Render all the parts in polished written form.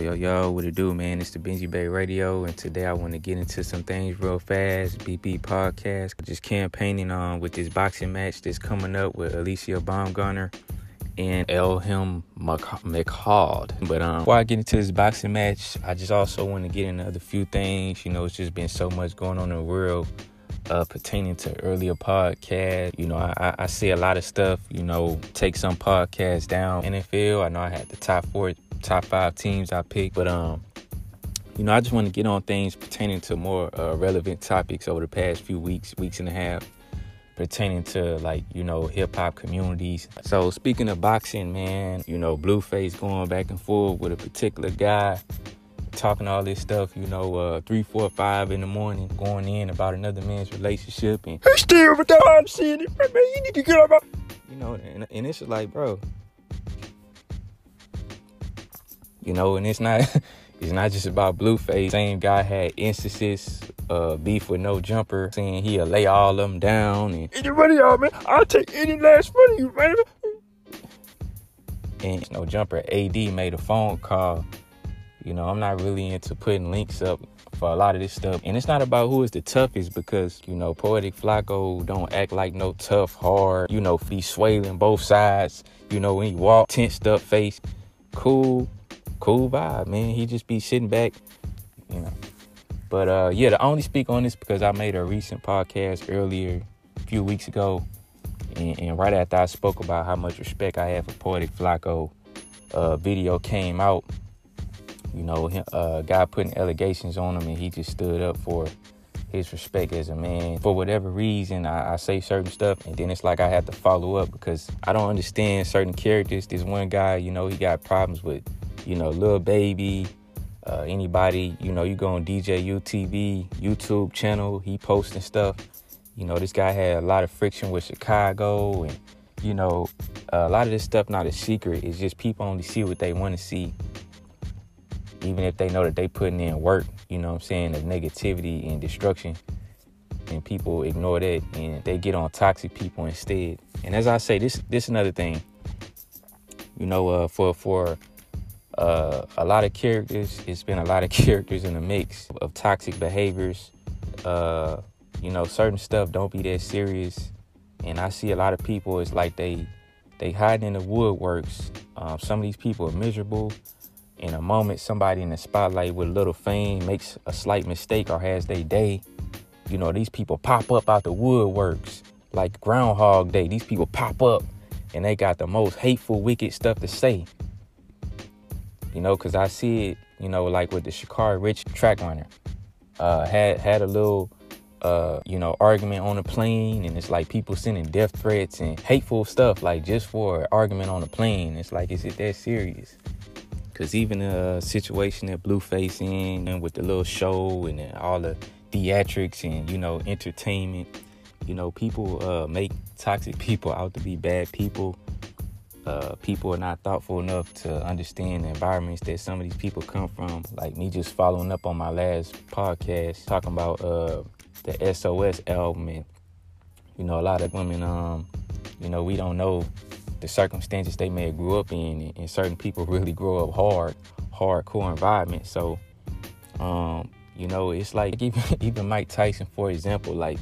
Yo, what it do, man? It's the Benji Bay Radio, and today I want to get into some things real fast. BB Podcast, just campaigning on with this boxing match that's coming up with Alycia Baumgardner and Elem Mekhaled. But before I get into this boxing match, I just also want to get into other few things. You know, it's just been so much going on in the world pertaining to earlier podcasts. You know, I see a lot of stuff, you know, take some podcasts down. NFL, I know I had the top 5 teams I picked, but you know, I just want to get on things pertaining to more relevant topics over the past few weeks and a half, pertaining to, like, you know, hip-hop communities. So speaking of boxing, man, you know, Blueface going back and forth with a particular guy, talking all this stuff, you know, 3, 4, 5 in the morning, going in about another man's relationship, and he's still with the I'm seeing it, man, you need to get up, you know, and it's just like, bro, you know, and it's not just about Blueface. Same guy had instances beef with No Jumper, saying he'll lay all of them down, and any money, y'all, man, I'll take any last money, you man. And No Jumper AD made a phone call. You know, I'm not really into putting links up for a lot of this stuff. And it's not about who is the toughest, because, you know, Poetic Flacco don't act like no tough, hard, you know, he's swaling both sides. You know, when he walk, tensed up face, cool vibe, man. He just be sitting back, you know. But yeah, to only speak on this because I made a recent podcast earlier, a few weeks ago. And right after I spoke about how much respect I have for Poetic Flacco, video came out. You know, a guy putting allegations on him, and he just stood up for his respect as a man. For whatever reason, I say certain stuff, and then it's like I have to follow up because I don't understand certain characters. This one guy, you know, he got problems with, you know, Lilbaby, anybody. You know, you go on DJU TV, YouTube channel, he posting stuff. You know, this guy had a lot of friction with Chicago, and, you know, a lot of this stuff not a secret. It's just people only see what they want to see. Even if they know that they putting in work, you know what I'm saying, of negativity and destruction, and people ignore that, and they get on toxic people instead. And as I say, this another thing, you know, for a lot of characters, it's been a lot of characters in the mix of toxic behaviors. You know, certain stuff don't be that serious, and I see a lot of people, it's like they hiding in the woodworks. Some of these people are miserable. In a moment, somebody in the spotlight with a little fame makes a slight mistake or has their day. You know, these people pop up out the woodworks like Groundhog Day. These people pop up, and they got the most hateful, wicked stuff to say. You know, because I see it, you know, like with the Sha'Carri Richardson track runner. Had a little, you know, argument on a plane, and it's like people sending death threats and hateful stuff, like just for an argument on a plane. It's like, is it that serious? Because even the situation that Blueface in, and with the little show and all the theatrics and, you know, entertainment, you know, people make toxic people out to be bad people. People are not thoughtful enough to understand the environments that some of these people come from. Like me just following up on my last podcast, talking about the SOS album. And, you know, a lot of women, you know, we don't know the circumstances they may have grew up in, and certain people really grow up hardcore environments. So, you know, it's like even Mike Tyson, for example, like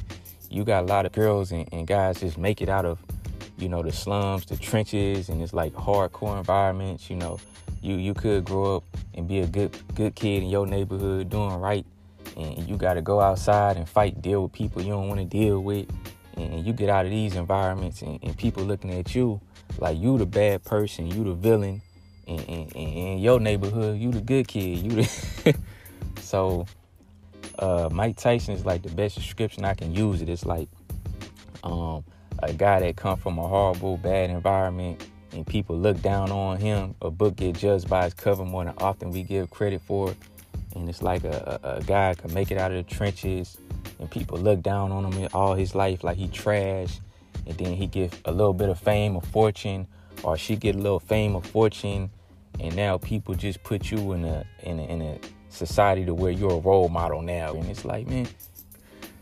you got a lot of girls and guys just make it out of, you know, the slums, the trenches, and it's like hardcore environments. You know, you could grow up and be a good kid in your neighborhood doing right, and you got to go outside and fight, deal with people you don't want to deal with. And you get out of these environments, and people looking at you like you the bad person, you the villain, and in your neighborhood, you the good kid, you the so Mike Tyson is like the best description I can use. It is like a guy that come from a horrible, bad environment, and people look down on him. A book get judged by its cover more than often we give credit for it. And it's like a guy can make it out of the trenches, and people look down on him all his life like he trash. And then he get a little bit of fame or fortune, or she get a little fame or fortune, and now people just put you in a society to where you're a role model now. And it's like, man,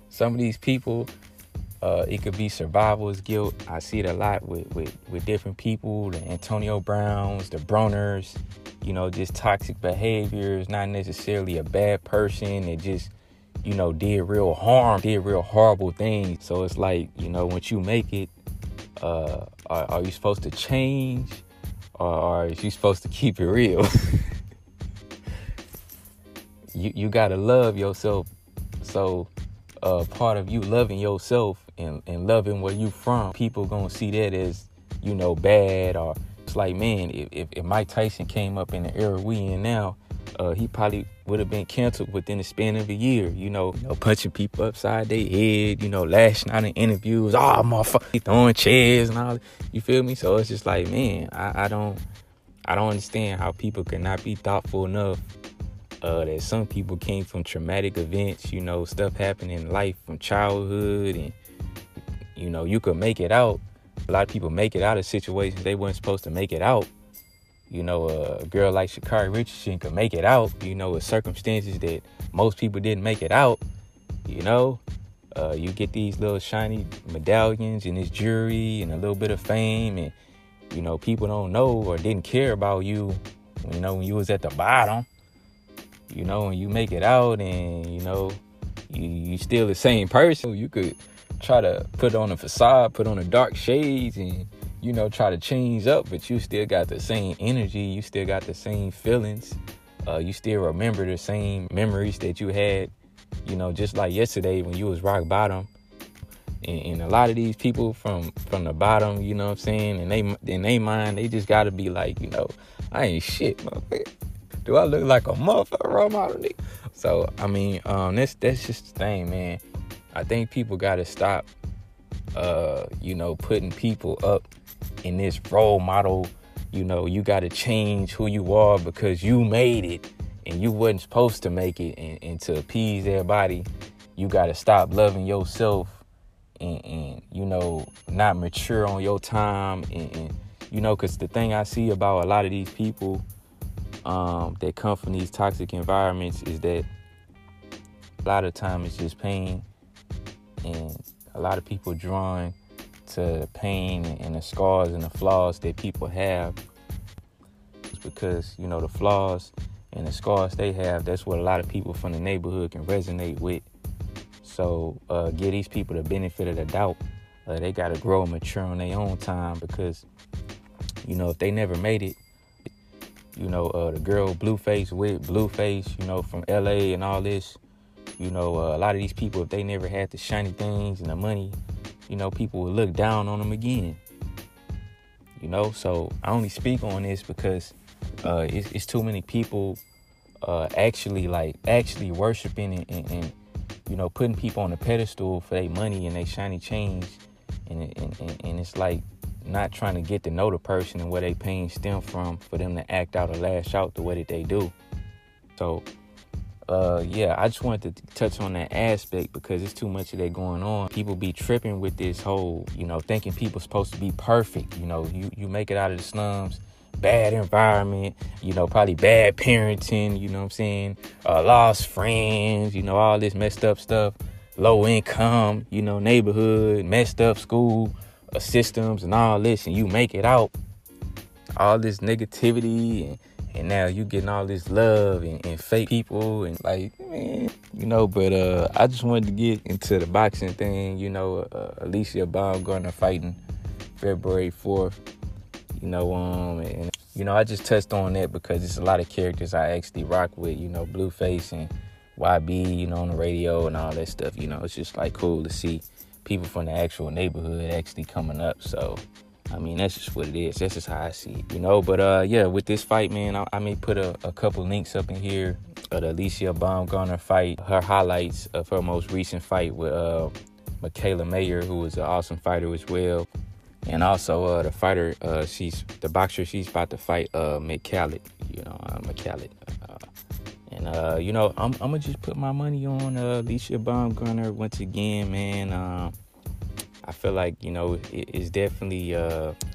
some of these people, It could be survivalist guilt. I see it a lot with different people, the Antonio Browns, the Broners, you know, just toxic behaviors, not necessarily a bad person. It just, you know, did real harm, did real horrible things. So it's like, you know, once you make it, are you supposed to change or are you supposed to keep it real? You got to love yourself. So part of you loving yourself and loving where you from, people gonna see that as, you know, bad. Or it's like, man, if Mike Tyson came up in the era we in now, he probably would have been canceled within the span of a year, you know punching people upside their head, you know, lashing out in interviews, motherfucker, throwing chairs and all that, you feel me? So it's just like, man, I don't understand how people could not be thoughtful enough that some people came from traumatic events, you know, stuff happened in life from childhood, and, you know, you could make it out. A lot of people make it out of situations they weren't supposed to make it out. You know, a girl like Sha'Carri Richardson could make it out, you know, with circumstances that most people didn't make it out, you know. You get these little shiny medallions and this jewelry and a little bit of fame, and, you know, people don't know or didn't care about you, you know, when you was at the bottom. You know, and you make it out, and, you know, you still the same person. You could try to put on a facade, put on a dark shades, and, you know, try to change up, but you still got the same energy. You still got the same feelings. You still remember the same memories that you had, you know, just like yesterday when you was rock bottom. And a lot of these people from the bottom, you know what I'm saying, and they in their mind, they just got to be like, you know, I ain't shit, motherfucker. Do I look like a motherfucker role model, nigga? So, I mean, that's just the thing, man. I think people got to stop, you know, putting people up in this role model. You know, you got to change who you are because you made it and you wasn't supposed to make it. And to appease everybody, you got to stop loving yourself and, you know, not mature on your time. And you know, because the thing I see about a lot of these people that come from these toxic environments is that a lot of time it's just pain, and a lot of people drawn to pain and the scars and the flaws that people have. It's because, you know, the flaws and the scars they have, that's what a lot of people from the neighborhood can resonate with. So give these people the benefit of the doubt. They got to grow and mature on their own time because, you know, if they never made it, you know, the girl Blueface with Blueface, you know, from LA and all this, you know, a lot of these people, if they never had the shiny things and the money, you know, people would look down on them again, you know. So I only speak on this because it's too many people actually worshiping and you know, putting people on a pedestal for their money and their shiny change, and it's like, not trying to get to know the person and where they pain stem from for them to act out or lash out the way that they do. So, yeah, I just wanted to touch on that aspect because it's too much of that going on. People be tripping with this whole, you know, thinking people supposed to be perfect. You know, you make it out of the slums, bad environment, you know, probably bad parenting, you know what I'm saying, lost friends, you know, all this messed up stuff, low income, you know, neighborhood, messed up school, systems and all this, and you make it out, all this negativity, and now you getting all this love and fake people, and like, man, you know. But I just wanted to get into the boxing thing, you know. Alycia Baumgardner fighting February 4th, you know, and you know, I just touched on that because it's a lot of characters I actually rock with, you know, Blueface and YB, you know, on the radio and all that stuff. You know, it's just like cool to see people from the actual neighborhood actually coming up. So, I mean, that's just what it is. That's just how I see it, you know. But, yeah, with this fight, man, I may put a couple links up in here of the Alycia Baumgardner fight, her highlights of her most recent fight with Michaela Mayer, who was an awesome fighter as well. And also the fighter, the boxer she's about to fight, Mekhaled, you know, Mekhaled. And, you know, I'm going to just put my money on Alycia Baumgardner once again, man. I feel like, you know, it's definitely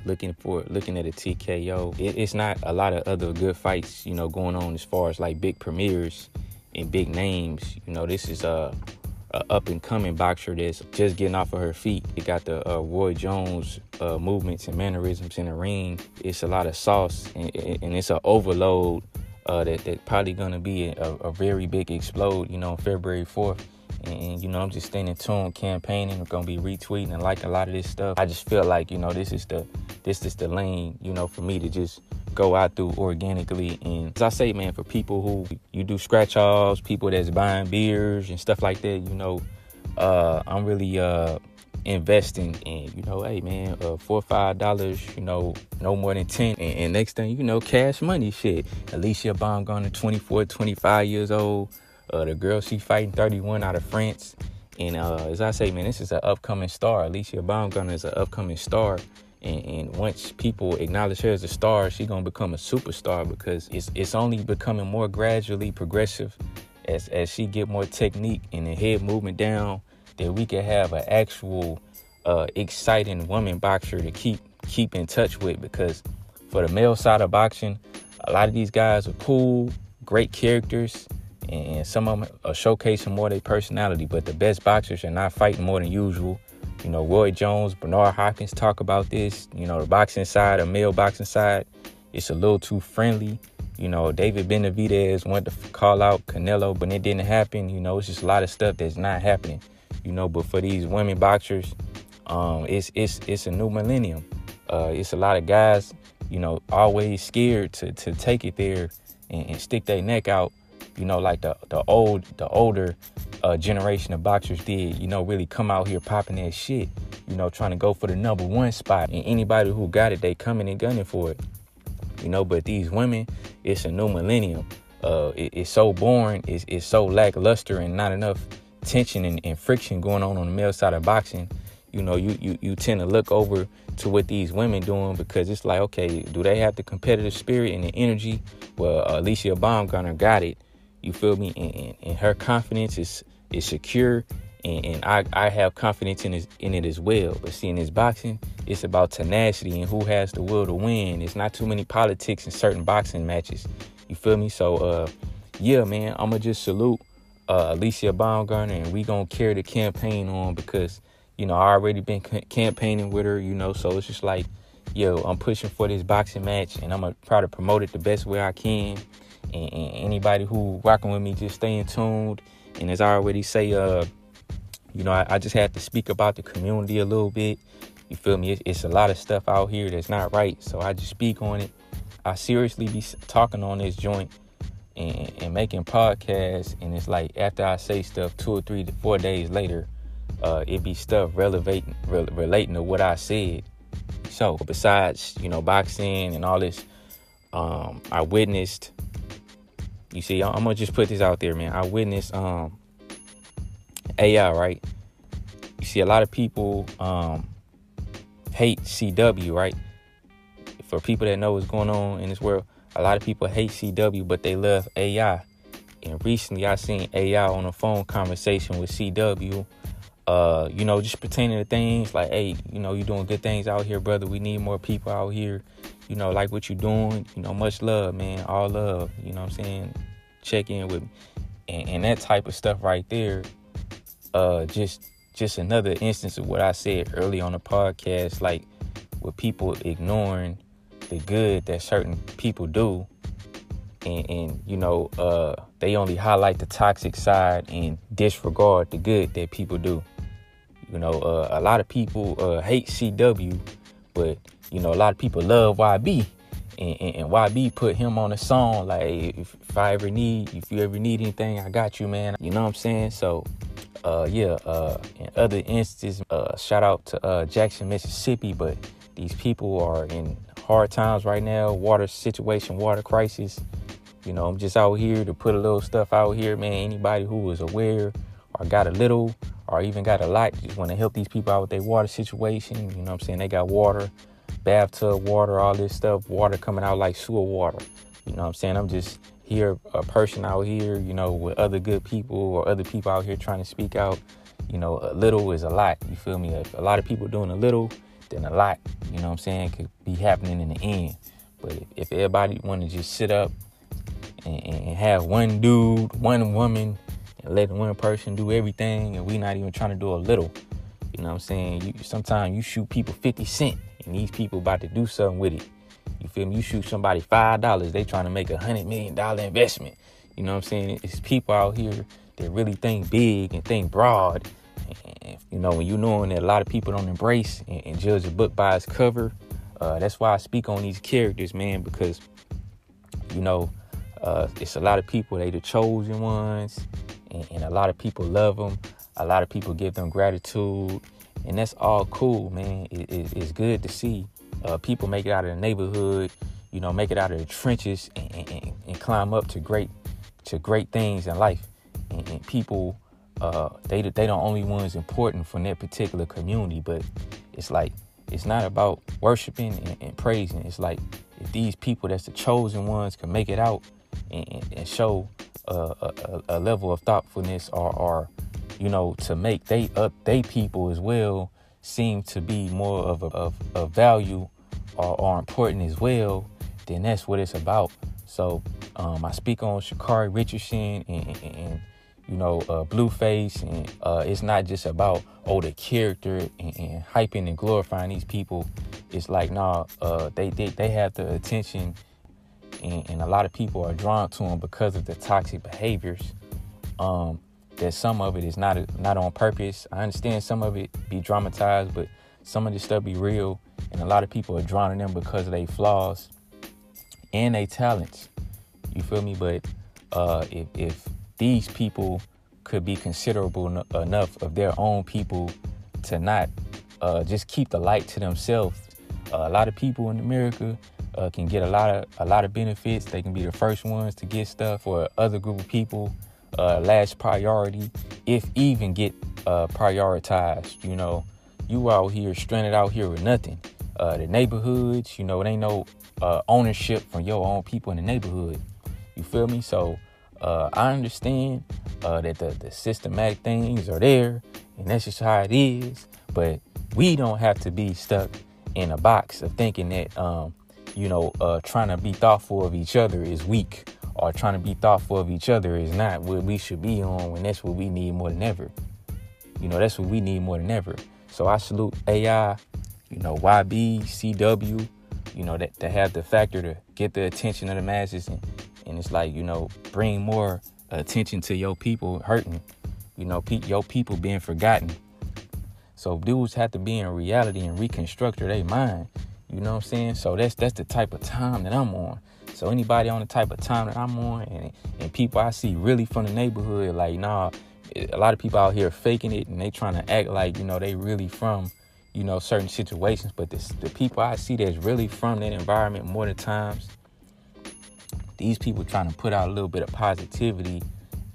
looking at a TKO. It's not a lot of other good fights, you know, going on as far as, like, big premieres and big names. You know, this is an up-and-coming boxer that's just getting off of her feet. It got the Roy Jones movements and mannerisms in the ring. It's a lot of sauce, and it's an overload that probably going to be a very big explode, you know, February 4th. And, you know, I'm just staying in tune, campaigning. I'm going to be retweeting and liking a lot of this stuff. I just feel like, you know, this is the lane, you know, for me to just go out through organically. And as I say, man, for people who you do scratch-offs, people that's buying beers and stuff like that, you know, I'm really investing in, you know, hey, man, $4 or $5, you know, no more than 10. And next thing, you know, cash money shit. Alycia Baumgardner, 24, 25 years old. The girl she fighting, 31, out of France. And as I say, man, this is an upcoming star. Alycia Baumgardner is an upcoming star. And once people acknowledge her as a star, she's going to become a superstar, because it's only becoming more gradually progressive as she get more technique and the head movement down, that we can have an actual exciting woman boxer to keep in touch with. Because for the male side of boxing, a lot of these guys are cool, great characters, and some of them are showcasing more their personality, but the best boxers are not fighting more than usual. You know, Roy Jones, Bernard Hopkins talk about this. You know, the boxing side, the male boxing side, it's a little too friendly. You know, David Benavidez wanted to call out Canelo, but it didn't happen. You know, it's just a lot of stuff that's not happening. You know, but for these women boxers, it's a new millennium. It's a lot of guys, you know, always scared to take it there and stick their neck out. You know, like the older generation of boxers did, you know, really come out here popping that shit, you know, trying to go for the number one spot. And anybody who got it, they coming and gunning for it, you know. But these women, it's a new millennium. It's so boring. It's so lackluster, and not enough tension and friction going on the male side of boxing. You know, you tend to look over to what these women doing, because it's like, okay, do they have the competitive spirit and the energy? Well, Alycia Baumgardner got it. You feel me? And her confidence is secure, and I have confidence in it as well. But see, in this boxing, it's about tenacity and who has the will to win. It's not too many politics in certain boxing matches. You feel me? So, yeah, man, I'ma just salute Alycia Baumgardner, and we gonna carry the campaign on, because, you know, I already been campaigning with her, you know. So it's just like, yo, I'm pushing for this boxing match, and I'm gonna try to promote it the best way I can. And anybody who rocking with me, just staying tuned. And as I already say, you know, I just had to speak about the community a little bit. You feel me? It's a lot of stuff out here that's not right, so I just speak on it. I seriously be talking on this joint and making podcasts, and it's like, after I say stuff 2 or 3 to 4 days later, it be stuff relating to what I said. So besides, you know, boxing and all this, I witnessed. You see, I'm going to just put this out there, man. I witnessed AI, right? You see, a lot of people hate CW, right? For people that know what's going on in this world, a lot of people hate CW, but they love AI. And recently, I seen AI on a phone conversation with CW, you know, just pertaining to things like, hey, you know, you're doing good things out here, brother. We need more people out here. You know, like what you doing, you know, much love, man, all love, you know what I'm saying, check in with me, and that type of stuff right there, just another instance of what I said early on the podcast, like, with people ignoring the good that certain people do, and you know, they only highlight the toxic side and disregard the good that people do, you know. A lot of people hate CW, but, you know, a lot of people love YB, and YB put him on a song, like, if you ever need anything, I got you, man. You know what I'm saying? So, in other instances, shout out to Jackson, Mississippi, but these people are in hard times right now, water situation, water crisis. You know, I'm just out here to put a little stuff out here, man. Anybody who is aware or got a little or even got a lot, just want to help these people out with their water situation. You know what I'm saying? They got water, bathtub water, all this stuff, water coming out like sewer water. You know what I'm saying? I'm just here, a person out here, you know, with other good people or other people out here trying to speak out. You know, a little is a lot. You feel me? If a lot of people doing a little, then a lot, you know what I'm saying, could be happening in the end. But if everybody want to just sit up and have one dude, one woman, and letting one person do everything, and we not even trying to do a little. You know what I'm saying? Sometimes you shoot people 50 cents, and these people about to do something with it. You feel me? You shoot somebody $5, they trying to make $100 million investment. You know what I'm saying? It's people out here that really think big and think broad. And, you know, when you knowing that a lot of people don't embrace and judge a book by its cover, that's why I speak on these characters, man, because, you know, it's a lot of people, they the chosen ones, and a lot of people love them. A lot of people give them gratitude, and that's all cool, man. It's good to see people make it out of the neighborhood, you know, make it out of the trenches and climb up to great things in life. And people, they the only ones important from that particular community, but it's like, it's not about worshiping and praising. It's like, if these people that's the chosen ones can make it out and show a level of thoughtfulness or you know, to make they people as well seem to be more of value or important as well, then that's what it's about. So I speak on Sha'Carri Richardson and you know, Blueface, and it's not just about, oh, the character and hyping and glorifying these people. It's like, nah, they have the attention, and a lot of people are drawn to them because of the toxic behaviors. That some of it is not on purpose. I understand some of it be dramatized, but some of this stuff be real, and a lot of people are drawn to them because of their flaws and their talents. You feel me? But if these people could be considerable enough of their own people to not just keep the light to themselves. A lot of people in America can get a lot of benefits. They can be the first ones to get stuff, or other group of people last priority, if even get prioritized. You know, you out here stranded out here with nothing. The neighborhoods, you know, it ain't no ownership from your own people in the neighborhood. You feel me? So I understand that the systematic things are there, and that's just how it is. But we don't have to be stuck in a box of thinking that, you know, trying to be thoughtful of each other is weak, or trying to be thoughtful of each other is not what we should be on, when that's what we need more than ever. You know, that's what we need more than ever. So I salute AI, you know, YB, CW, you know, that have the factor to get the attention of the masses, and it's like, you know, bring more attention to your people hurting, you know, your people being forgotten. So dudes have to be in reality and reconstruct their mind. You know what I'm saying? So that's the type of time that I'm on. So anybody on the type of time that I'm on, and people I see really from the neighborhood, like, nah, a lot of people out here faking it, and they trying to act like, you know, they really from, you know, certain situations. But the people I see that's really from that environment more than times, these people trying to put out a little bit of positivity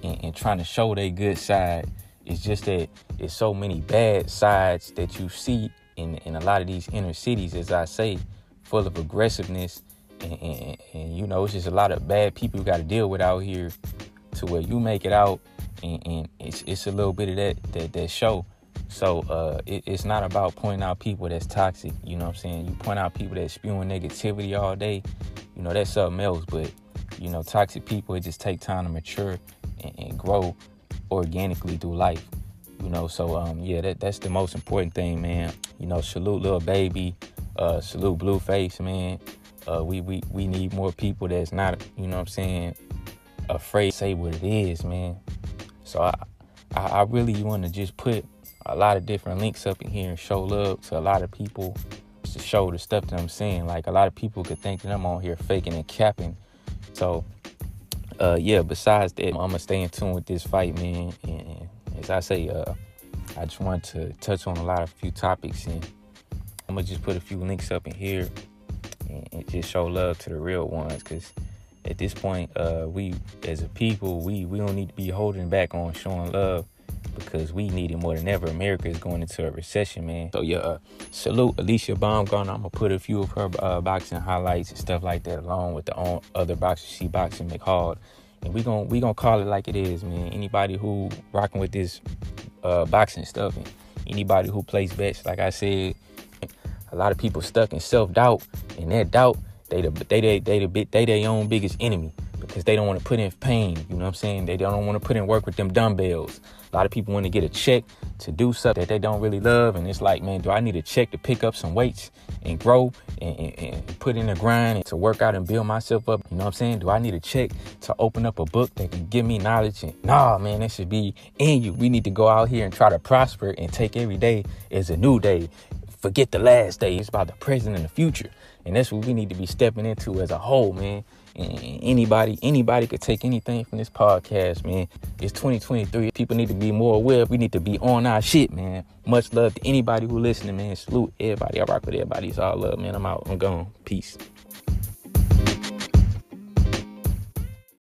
and trying to show their good side. It's just that there's so many bad sides that you see in a lot of these inner cities, as I say, full of aggressiveness. And you know, it's just a lot of bad people you got to deal with out here, to where you make it out, and it's a little bit of that show. So it's not about pointing out people that's toxic. You know what I'm saying? You point out people that spewing negativity all day, you know, that's something else. But, you know, toxic people, it just take time to mature and grow organically through life. You know, so yeah, that's the most important thing, man. You know, salute Lilbaby, salute Blueface, man. We need more people that's not, you know what I'm saying, afraid to say what it is, man. So I really want to just put a lot of different links up in here and show love to a lot of people, to show the stuff that I'm saying. Like, a lot of people could think that I'm on here faking and capping. So, yeah, besides that, I'm going to stay in tune with this fight, man. And as I say, I just want to touch on a few topics. And I'm going to just put a few links up in here and just show love to the real ones, because at this point, we as a people, we don't need to be holding back on showing love, because we need it more than ever. America is going into a recession, man. So yeah, salute Alycia Baumgardner. I'm gonna put a few of her boxing highlights and stuff like that, along with the other boxer she boxing, Mekhaled, and we gonna call it like it is, man. Anybody who rocking with this boxing stuff, and anybody who plays bets, like I said. A lot of people stuck in self-doubt, and that doubt, they their own biggest enemy. because they don't want to put in pain. You know what I'm saying? They don't want to put in work with them dumbbells. A lot of people want to get a check to do something that they don't really love. And it's like, man, do I need a check to pick up some weights and grow and put in the grind and to work out and build myself up? You know what I'm saying? Do I need a check to open up a book that can give me knowledge? And nah, man, that should be in you. We need to go out here and try to prosper and take every day as a new day. Forget the last day. It's about the present and the future. And that's what we need to be stepping into as a whole, man. And anybody could take anything from this podcast, man. It's 2023. People need to be more aware. We need to be on our shit, man. Much love to anybody who listening, man. Salute everybody. I rock with everybody. It's all love, man. I'm out. I'm gone. Peace.